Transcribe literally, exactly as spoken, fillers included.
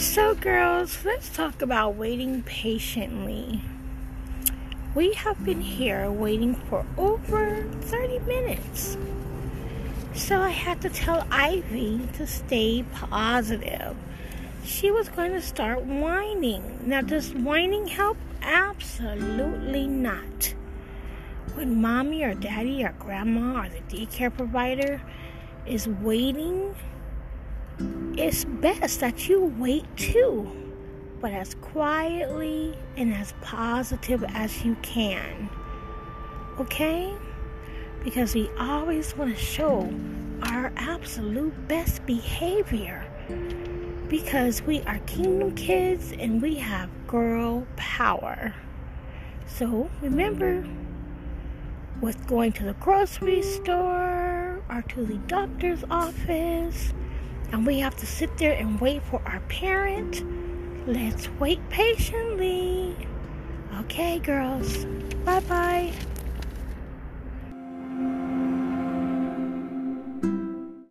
So girls, let's talk about waiting patiently. We have been here waiting for over thirty minutes. So I had to tell Ivy to stay positive. She was going to start whining. Now, does whining help? Absolutely not. When mommy or daddy or grandma or the daycare provider is waiting, it's best that you wait too, but as quietly and as positive as you can, okay? Because we always want to show our absolute best behavior because we are Kingdom Kids and we have girl power. So remember, with going to the grocery store or to the doctor's office, and we have to sit there and wait for our parent, let's wait patiently. Okay, girls. Bye-bye.